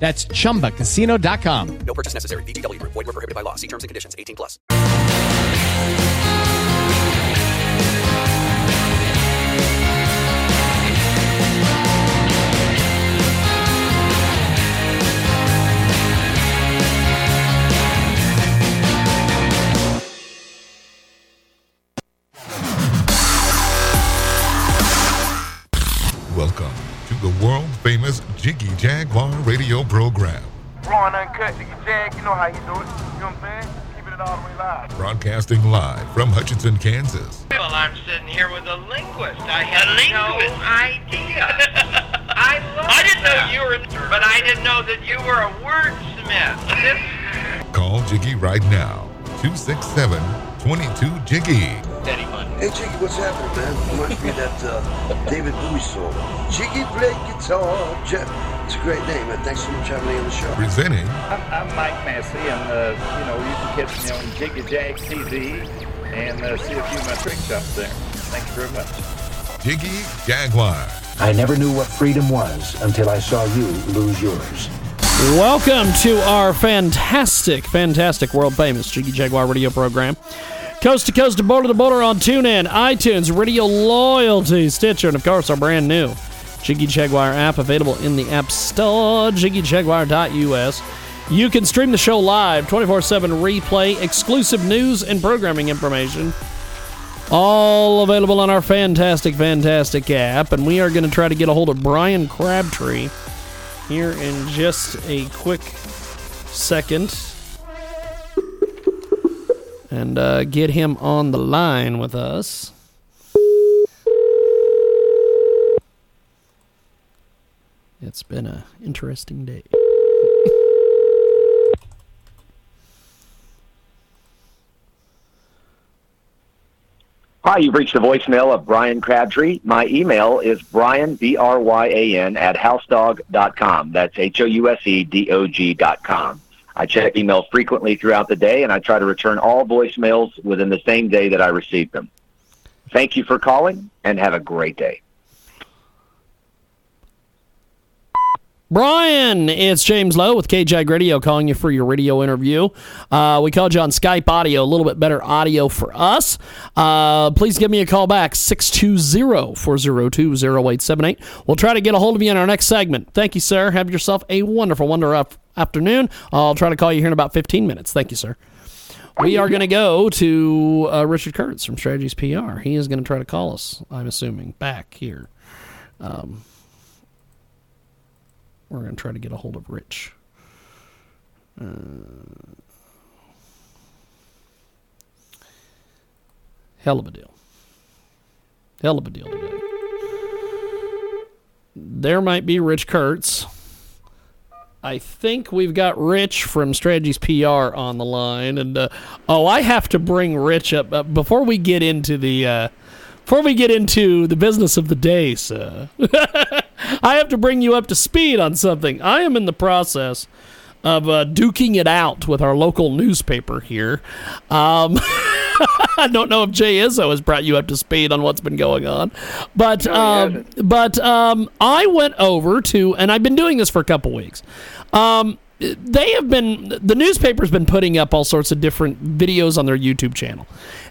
That's ChumbaCasino.com. No purchase necessary. VGW Group. Void where prohibited by law. See terms and conditions. 18+. Welcome to the world-famous Jiggy Jaguar radio program. Raw and uncut, Jiggy Jag, you know how you do it. You know what I'm saying? Keeping it all the way live. Broadcasting live from Hutchinson, Kansas. Well, I'm sitting here with a linguist. I had no idea. I didn't know you were an but I didn't know that you were a wordsmith. Call Jiggy right now. 267-22-JIGGY. Hey, Jiggy, what's happening, man? It must be that David Bowie song. Jiggy play guitar, Jeff. It's a great name, man. Thanks so much for having me on the show. Presenting. I'm Mike Massey, and, you can catch me on Jiggy Jag TV and see a few of my trick shots there. Thank you very much. Jiggy Jaguar. I never knew what freedom was until I saw you lose yours. Welcome to our fantastic, fantastic, world-famous Jiggy Jaguar radio program. Coast to coast and border to border on TuneIn, iTunes, Radio Loyalty, Stitcher, and of course our brand new Jiggy Jaguar app available in the App Store, jiggyjaguar.us. You can stream the show live, 24/7 replay, exclusive news and programming information, all available on our fantastic, fantastic app. And we are going to try to get a hold of Brian Crabtree here in just a quick second. And get him on the line with us. It's been an interesting day. Hi, you've reached the voicemail of Brian Crabtree. My email is Brian, B-R-Y-A-N, at housedog.com. That's HOUSEDOG.com. I check emails frequently throughout the day, and I try to return all voicemails within the same day that I received them. Thank you for calling, and have a great day. Brian, it's James Lowe with KJ Radio calling you for your radio interview. We called you on Skype audio, a little bit better audio for us. Please give me a call back, 620-402-0878. We'll try to get a hold of you in our next segment. Thank you, sir. Have yourself a wonderful afternoon. I'll try to call you here in about 15 minutes. Thank you, sir. We are going to go to Richard Kurtz from Strategies PR. He is going to try to call us, I'm assuming, back here. We're going to try to get a hold of Rich. Hell of a deal. Hell of a deal today. There might be Rich Kurtz. I think we've got Rich from Strategies PR on the line. And I have to bring Rich up before we get into the... Before we get into the business of the day, sir, I have to bring you up to speed on something. I am in the process of duking it out with our local newspaper here. I don't know if Jay Izzo has brought you up to speed on what's been going on. But I went over to, and I've been doing this for a couple weeks, the newspaper's been putting up all sorts of different videos on their YouTube channel.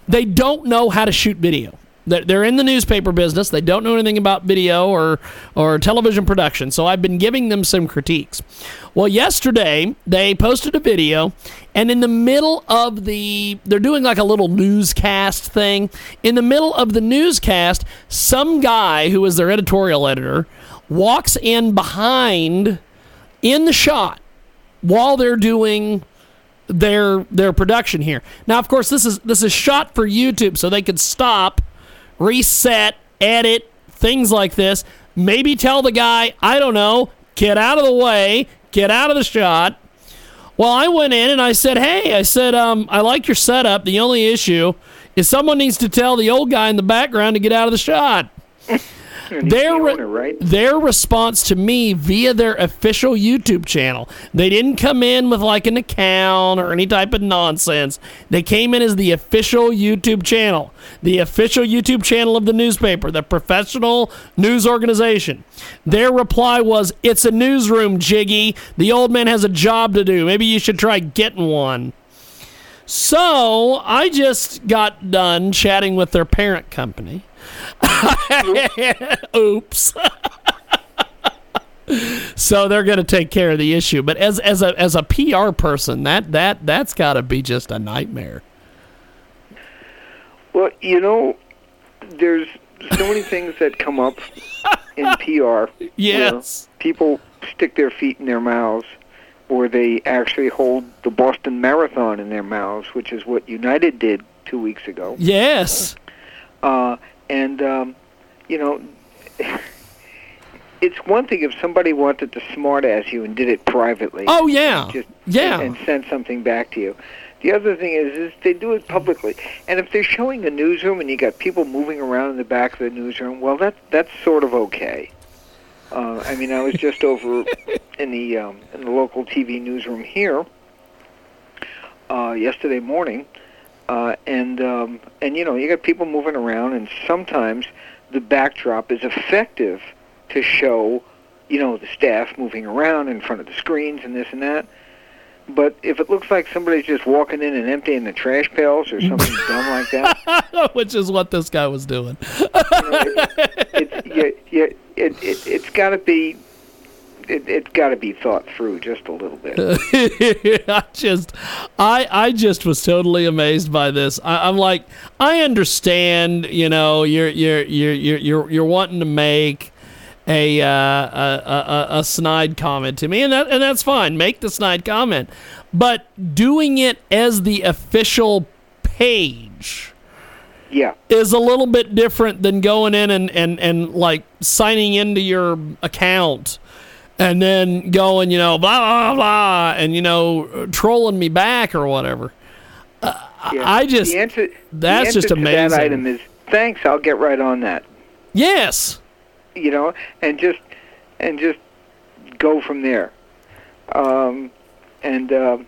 They don't know how to shoot video. They're in the newspaper business. They don't know anything about video or television production. So I've been giving them some critiques. Well, yesterday they posted a video, and in the middle of they're doing like a little newscast thing. In the middle of the newscast, some guy who is their editorial editor walks in behind in the shot while they're doing their production here. Now, of course, this is shot for YouTube, so they could stop, reset, edit, things like this. Maybe tell the guy, I don't know, get out of the way, get out of the shot. Well, I went in and I said, hey, I said, I like your setup. The only issue is someone needs to tell the old guy in the background to get out of the shot. Their response to me via their official YouTube channel. They didn't come in with like an account or any type of nonsense. They came in as the official YouTube channel. The official YouTube channel of the newspaper, the professional news organization. Their reply was, it's a newsroom, Jiggy. The old man has a job to do. Maybe you should try getting one. So I just got done chatting with their parent company. Oops. So they're going to take care of the issue, but as a PR person, that's got to be just a nightmare. Well, you know, there's so many things that come up in PR. Yes. People stick their feet in their mouths, or they actually hold the Boston Marathon in their mouths, which is what United did 2 weeks ago. Yes. And you know, it's one thing if somebody wanted to smart-ass you and did it privately. Oh, yeah. And sent something back to you. The other thing is they do it publicly. And if they're showing a newsroom and you got people moving around in the back of the newsroom, well, that's sort of okay. I mean, I was just over in the local TV newsroom here yesterday morning. And you know, you got people moving around, and sometimes the backdrop is effective to show, you know, the staff moving around in front of the screens and this and that. But if it looks like somebody's just walking in and emptying the trash pails or something dumb like that, which is what this guy was doing, you know, it's got to be. It's got to be thought through just a little bit. I just was totally amazed by this. I'm like, I understand, you know, you're wanting to make a snide comment to me, and that's fine. Make the snide comment, but doing it as the official page. Yeah, is a little bit different than going in and like signing into your account. And then going, you know, blah, blah, blah, and, you know, trolling me back or whatever. That's just amazing. The answer to that item is, thanks, I'll get right on that. Yes. You know, and just go from there. You know,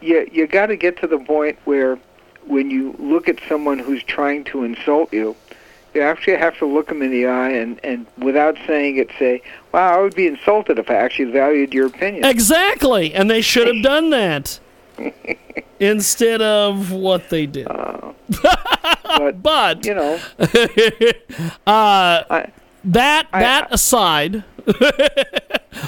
you got to get to the point where when you look at someone who's trying to insult you, you actually have to look them in the eye and without saying it, say, wow, I would be insulted if I actually valued your opinion. Exactly, and they should have done that instead of what they did. But you know, aside,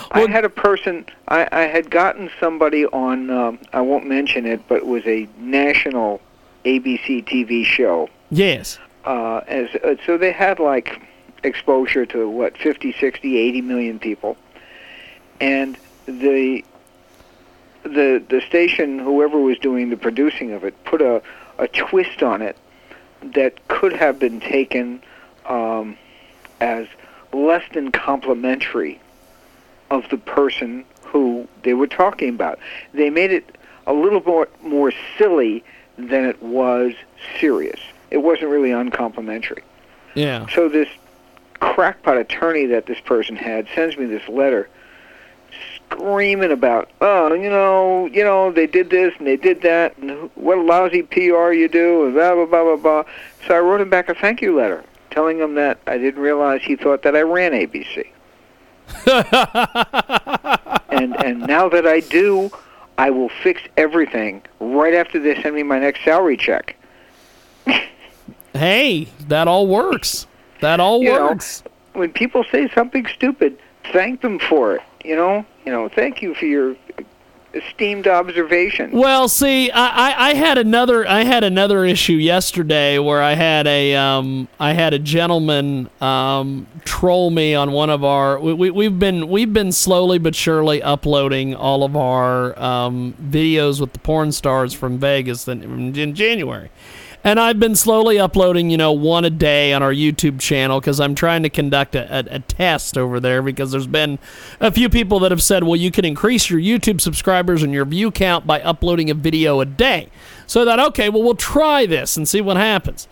I had a person, I had gotten somebody on, I won't mention it, but it was a national ABC TV show. Yes. So they had like exposure to what, 50, 60, 80 million people, and the station, whoever was doing the producing of it, put a twist on it that could have been taken as less than complimentary of the person who they were talking about. They made it a little more silly than it was serious. It wasn't really uncomplimentary. Yeah. So this crackpot attorney that this person had sends me this letter screaming about, oh, you know, they did this and they did that, and what a lousy PR you do, and blah, blah, blah, blah, blah. So I wrote him back a thank you letter telling him that I didn't realize he thought that I ran ABC. and now that I do, I will fix everything right after they send me my next salary check. Hey, that all works. That all works. Know, when people say something stupid, thank them for it. You know. Thank you for your esteemed observation. Well, see, I had another issue yesterday where I had a gentleman troll me on one of our. We've been slowly but surely uploading all of our videos with the porn stars from Vegas in January. And I've been slowly uploading, one a day on our YouTube channel because I'm trying to conduct a test over there because there's been a few people that have said, well, you can increase your YouTube subscribers and your view count by uploading a video a day. So I thought, okay, well, we'll try this and see what happens.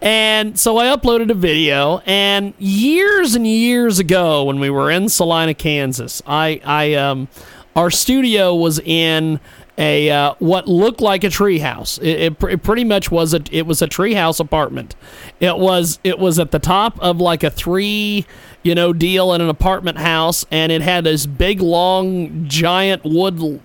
And so I uploaded a video, and years ago when we were in Salina, Kansas, our studio was in a what looked like a treehouse. It pretty much was it was a treehouse apartment. It was at the top of like a three, deal in an apartment house, and it had this big, long, giant wood,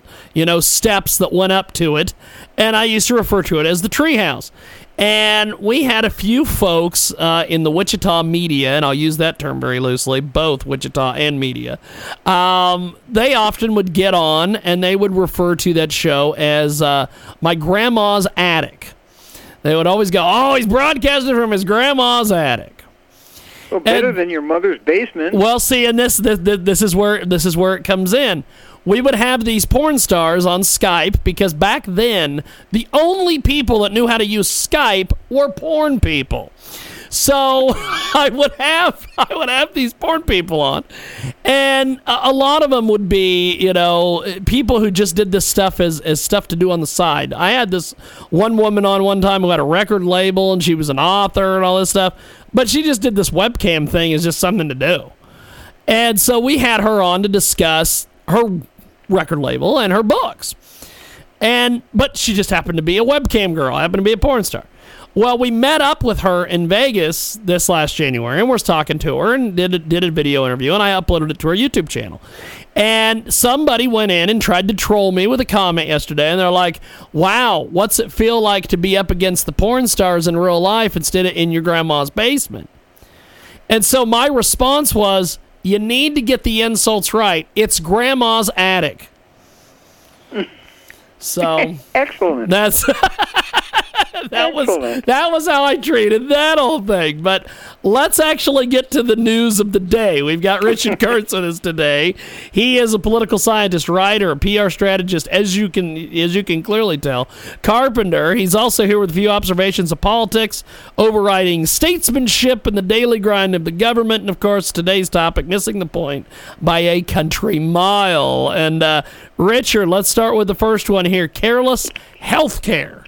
steps that went up to it, and I used to refer to it as the treehouse. And we had a few folks in the Wichita media, and I'll use that term very loosely, both Wichita and media. They often would get on, and they would refer to that show as my grandma's attic. They would always go, oh, he's broadcasting from his grandma's attic. Well, better than your mother's basement. Well, see, and this is where it comes in. We would have these porn stars on Skype because back then, the only people that knew how to use Skype were porn people. So I would have these porn people on, and a lot of them would be, people who just did this stuff as stuff to do on the side. I had this one woman on one time who had a record label, and she was an author and all this stuff, but she just did this webcam thing as just something to do. And so we had her on to discuss her record label and her books. But she just happened to be a webcam girl, happened to be a porn star. Well, we met up with her in Vegas this last January, and was talking to her and did a video interview, and I uploaded it to her YouTube channel. And somebody went in and tried to troll me with a comment yesterday, and they're like, wow, what's it feel like to be up against the porn stars in real life instead of in your grandma's basement? And so my response was, you need to get the insults right. It's grandma's attic. So excellent. That's that was how I treated that whole thing. But let's actually get to the news of the day. We've got Richard Kurtz with us today. He is a political scientist, writer, a PR strategist, as you can clearly tell. Carpenter. He's also here with a few observations of politics, overriding statesmanship and the daily grind of the government, and of course today's topic, missing the point by a country mile. And Richard, let's start with the first one here: careless healthcare.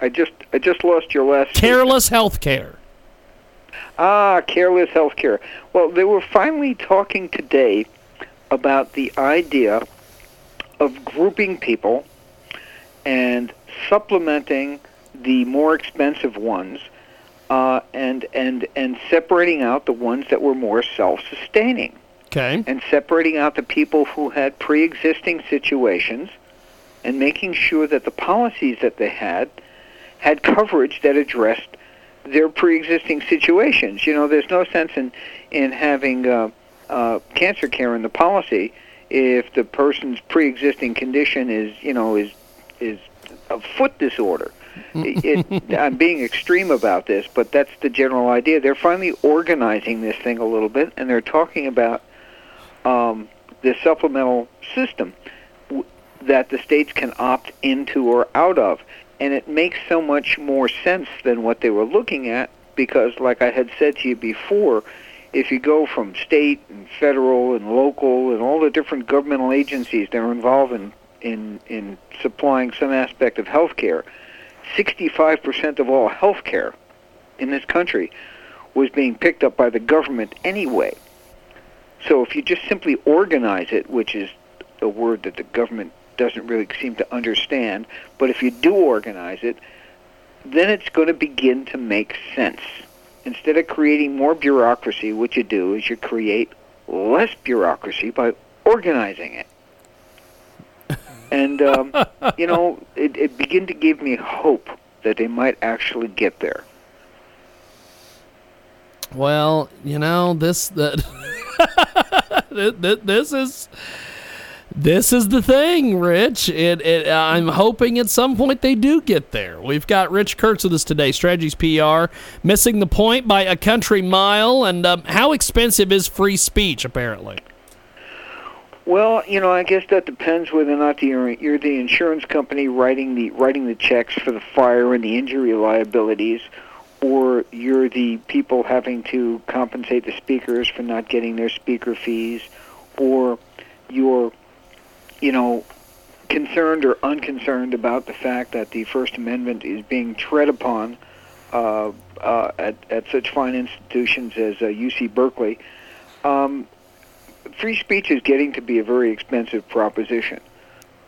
I just lost your last... Careless healthcare. Ah, careless healthcare. Well, they were finally talking today about the idea of grouping people and supplementing the more expensive ones and separating out the ones that were more self-sustaining. Okay. And separating out the people who had pre-existing situations and making sure that the policies that they had coverage that addressed their pre-existing situations. There's no sense in having cancer care in the policy if the person's pre-existing condition is a foot disorder. I'm being extreme about this, but that's the general idea. They're finally organizing this thing a little bit, and they're talking about the supplemental system that the states can opt into or out of. And it makes so much more sense than what they were looking at because, like I had said to you before, if you go from state and federal and local and all the different governmental agencies that are involved in supplying some aspect of health care, 65% of all health care in this country was being picked up by the government anyway. So if you just simply organize it, which is a word that the government doesn't really seem to understand, but if you do organize it, then it's going to begin to make sense. Instead of creating more bureaucracy, what you do is you create less bureaucracy by organizing it. And, it began to give me hope that they might actually get there. Well, This is the thing, Rich. I'm hoping at some point they do get there. We've got Rich Kurtz with us today, Strategies PR, missing the point by a country mile, and how expensive is free speech, apparently? Well, you know, I guess that depends whether or not you're the insurance company writing the checks for the fire and the injury liabilities, or you're the people having to compensate the speakers for not getting their speaker fees, or you're, you know, concerned or unconcerned about the fact that the First Amendment is being tread upon at such fine institutions as UC Berkeley. Free speech is getting to be a very expensive proposition.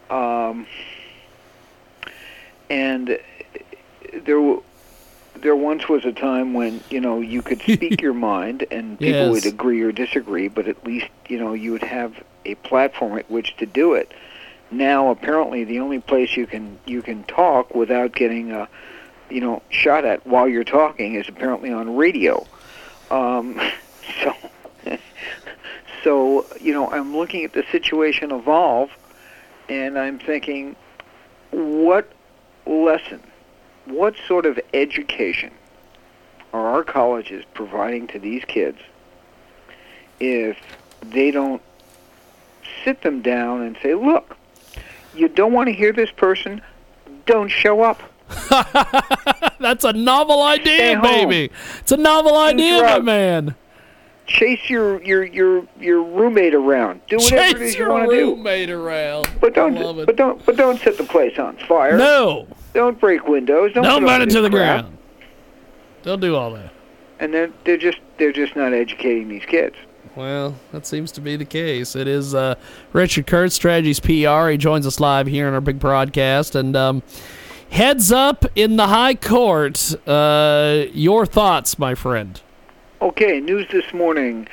And there once was a time when, you know, you could speak your mind and people would agree or disagree, but at least, you know, you would have a platform at which to do it. Now, apparently, the only place you can talk without getting, you know, shot at while you're talking is apparently on radio. So, you know, I'm looking at the situation evolve, and I'm thinking, what lesson, what sort of education are our colleges providing to these kids if they don't sit them down and say, look, you don't want to hear this person, don't show up. That's a novel idea, baby. It's a novel idea, my man. Chase your roommate around. Do whatever it is you want to do. Chase your roommate around. But don't set the place on fire. No. Don't break windows. Don't burn it to the ground. Don't do all that. And they're just not educating these kids. Well, that seems to be the case. It is Richard Kurtz, Strategies PR. He joins us live here in our big broadcast. And heads up in the high court. Your thoughts, my friend. Okay, news this morning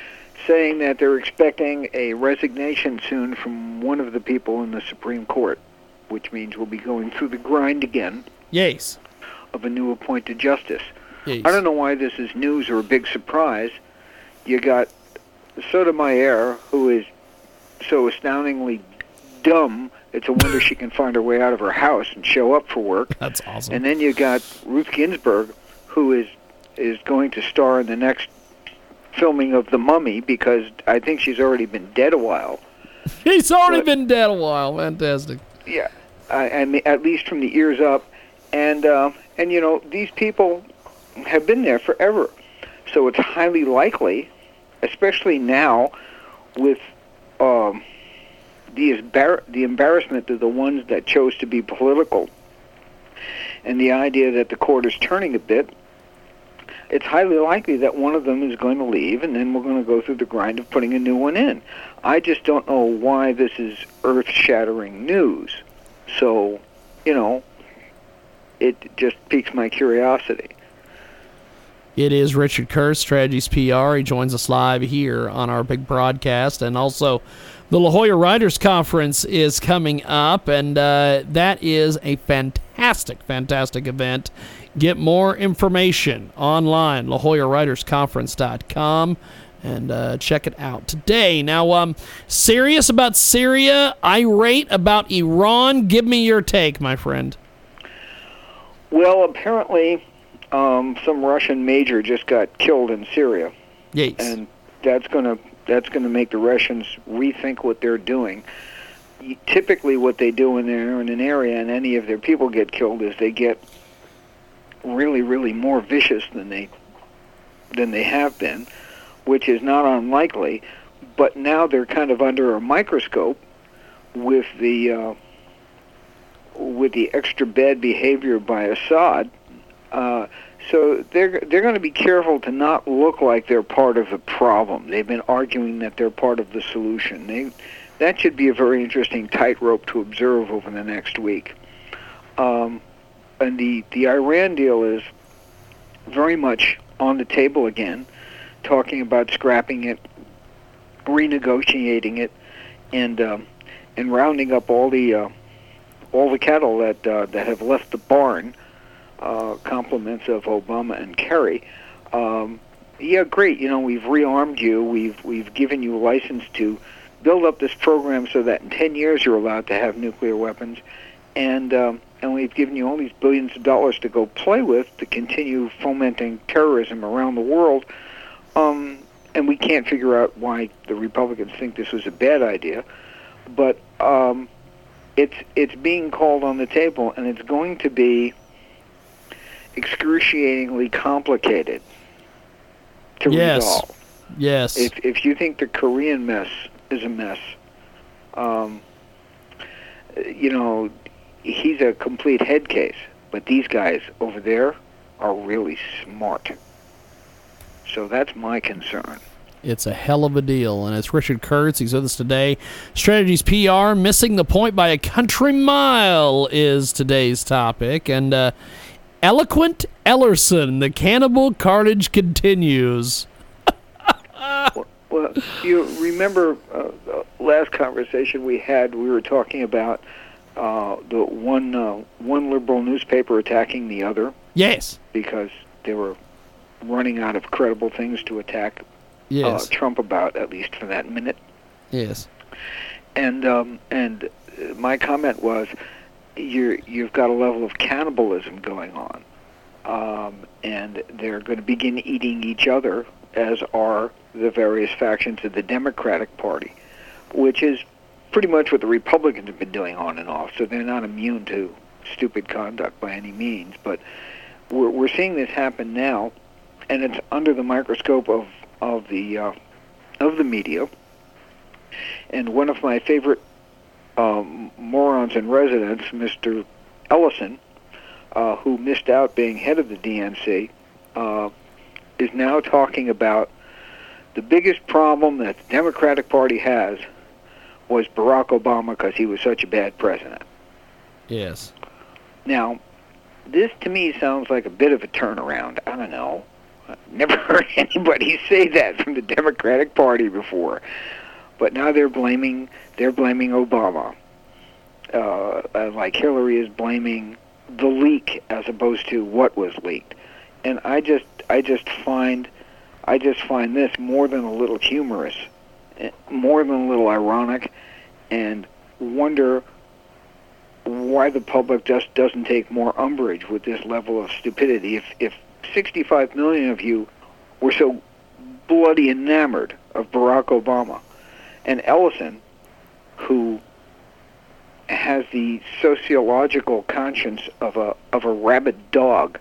saying that they're expecting a resignation soon from one of the people in the Supreme Court, which means we'll be going through the grind again. Yes. Of a new appointed justice. Yes. I don't know why this is news or a big surprise. You got Sotomayor, who is so astoundingly dumb, it's a wonder she can find her way out of her house and show up for work. That's awesome. And then you got Ruth Ginsburg, who is going to star in the next filming of The Mummy, because I think she's already been dead a while. She's already been dead a while. Fantastic. Yeah, I mean, at least from the ears up. And you know, these people have been there forever. So it's highly likely, especially now, with the embarrassment of the ones that chose to be political and the idea that the court is turning a bit, it's highly likely that one of them is going to leave, and then we're going to go through the grind of putting a new one in. I just don't know why this is earth-shattering news. So, you know, it just piques my curiosity. It is Richard Kurtz, Strategies PR. He joins us live here on our big broadcast. And also, the La Jolla Writers Conference is coming up, and that is a fantastic, fantastic event. Get more information online, LaJollaWritersConference.com, and check it out today. Now, serious about Syria, irate about Iran. Give me your take, my friend. Well, apparently some Russian major just got killed in Syria. Yes. And that's going to make the Russians rethink what they're doing. Typically what they do when they're in an area and any of their people get killed is they get really, really more vicious than they have been, which is not unlikely. But now they're kind of under a microscope with the extra bad behavior by Assad. So they're going to be careful to not look like they're part of the problem. They've been arguing that they're part of the solution. That should be a very interesting tightrope to observe over the next week. And the Iran deal is very much on the table again, talking about scrapping it, renegotiating it, and rounding up all the cattle that have left the barn. Compliments of Obama and Kerry. Yeah, great. You know, we've rearmed you. We've given you license to build up this program so that in 10 years you're allowed to have nuclear weapons, and we've given you all these billions of dollars to go play with to continue fomenting terrorism around the world, and we can't figure out why the Republicans think this was a bad idea. but it's being called on the table, and it's going to be excruciatingly complicated to resolve. Yes. If you think the Korean mess is a mess, you know, he's a complete head case. But these guys over there are really smart. So that's my concern. It's a hell of a deal. And it's Richard Kurtz. He's with us today. Strategies PR, missing the point by a country mile is today's topic. And Eloquent Ellerson, the cannibal carnage continues. Well, you remember the last conversation we had, we were talking about the one liberal newspaper attacking the other. Yes. Because they were running out of credible things to attack Trump about, at least for that minute. Yes. And my comment was, you've got a level of cannibalism going on, and they're going to begin eating each other, as are the various factions of the Democratic Party, which is pretty much what the Republicans have been doing on and off, so they're not immune to stupid conduct by any means. But we're seeing this happen now, and it's under the microscope of the media. And one of my favorite morons in residence, Mr. Ellison, who missed out being head of the DNC, is now talking about the biggest problem that the Democratic Party has was Barack Obama, because he was such a bad president. Yes. Now, this to me sounds like a bit of a turnaround. I don't know. I've never heard anybody say that from the Democratic Party before. But now they're blaming Obama, like Hillary is blaming the leak as opposed to what was leaked. And I just find this more than a little humorous, more than a little ironic, and wonder why the public just doesn't take more umbrage with this level of stupidity. If 65 million of you were so bloody enamored of Barack Obama, and Ellison, who has the sociological conscience of a rabid dog,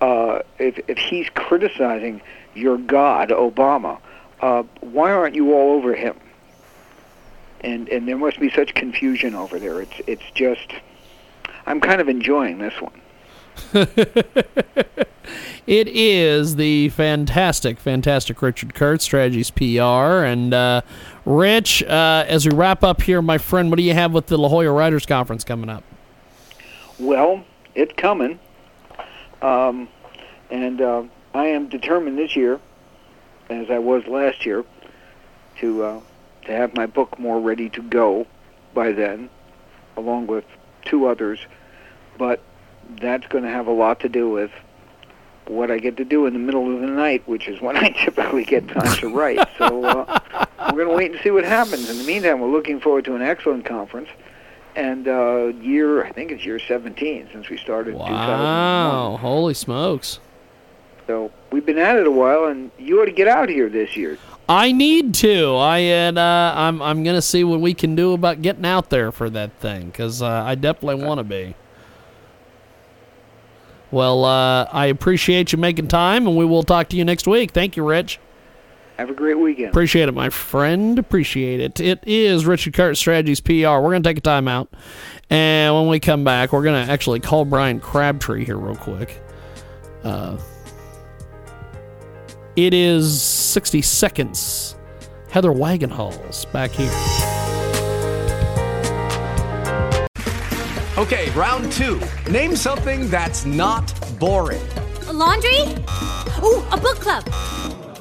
if he's criticizing your god Obama, why aren't you all over him? And there must be such confusion over there. It's just, I'm kind of enjoying this one. It is the fantastic Richard Kurtz, Strategies PR. And Rich, as we wrap up here, my friend, what do you have with the La Jolla Writers Conference coming up? Well, it's coming. And I am determined this year, as I was last year, to have my book more ready to go by then, along with two others. But that's going to have a lot to do with what I get to do in the middle of the night, which is when I typically get time to write. So we're going to wait and see what happens. In the meantime, we're looking forward to an excellent conference. And I think it's year 17 since we started. Wow, holy smokes. So we've been at it a while, and you ought to get out here this year. I need to. I'm going to see what we can do about getting out there for that thing, because I definitely want to be. Well, I appreciate you making time, and we will talk to you next week. Thank you, Rich. Have a great weekend. Appreciate it, my friend. Appreciate it. It is Richard Kurtz, Strategies PR. We're going to take a time out, and when we come back, we're going to actually call Brian Crabtree here real quick. It is 60 seconds. Heather Wagenhals back here. Okay, round two. Name something that's not boring. A laundry? Ooh, a book club.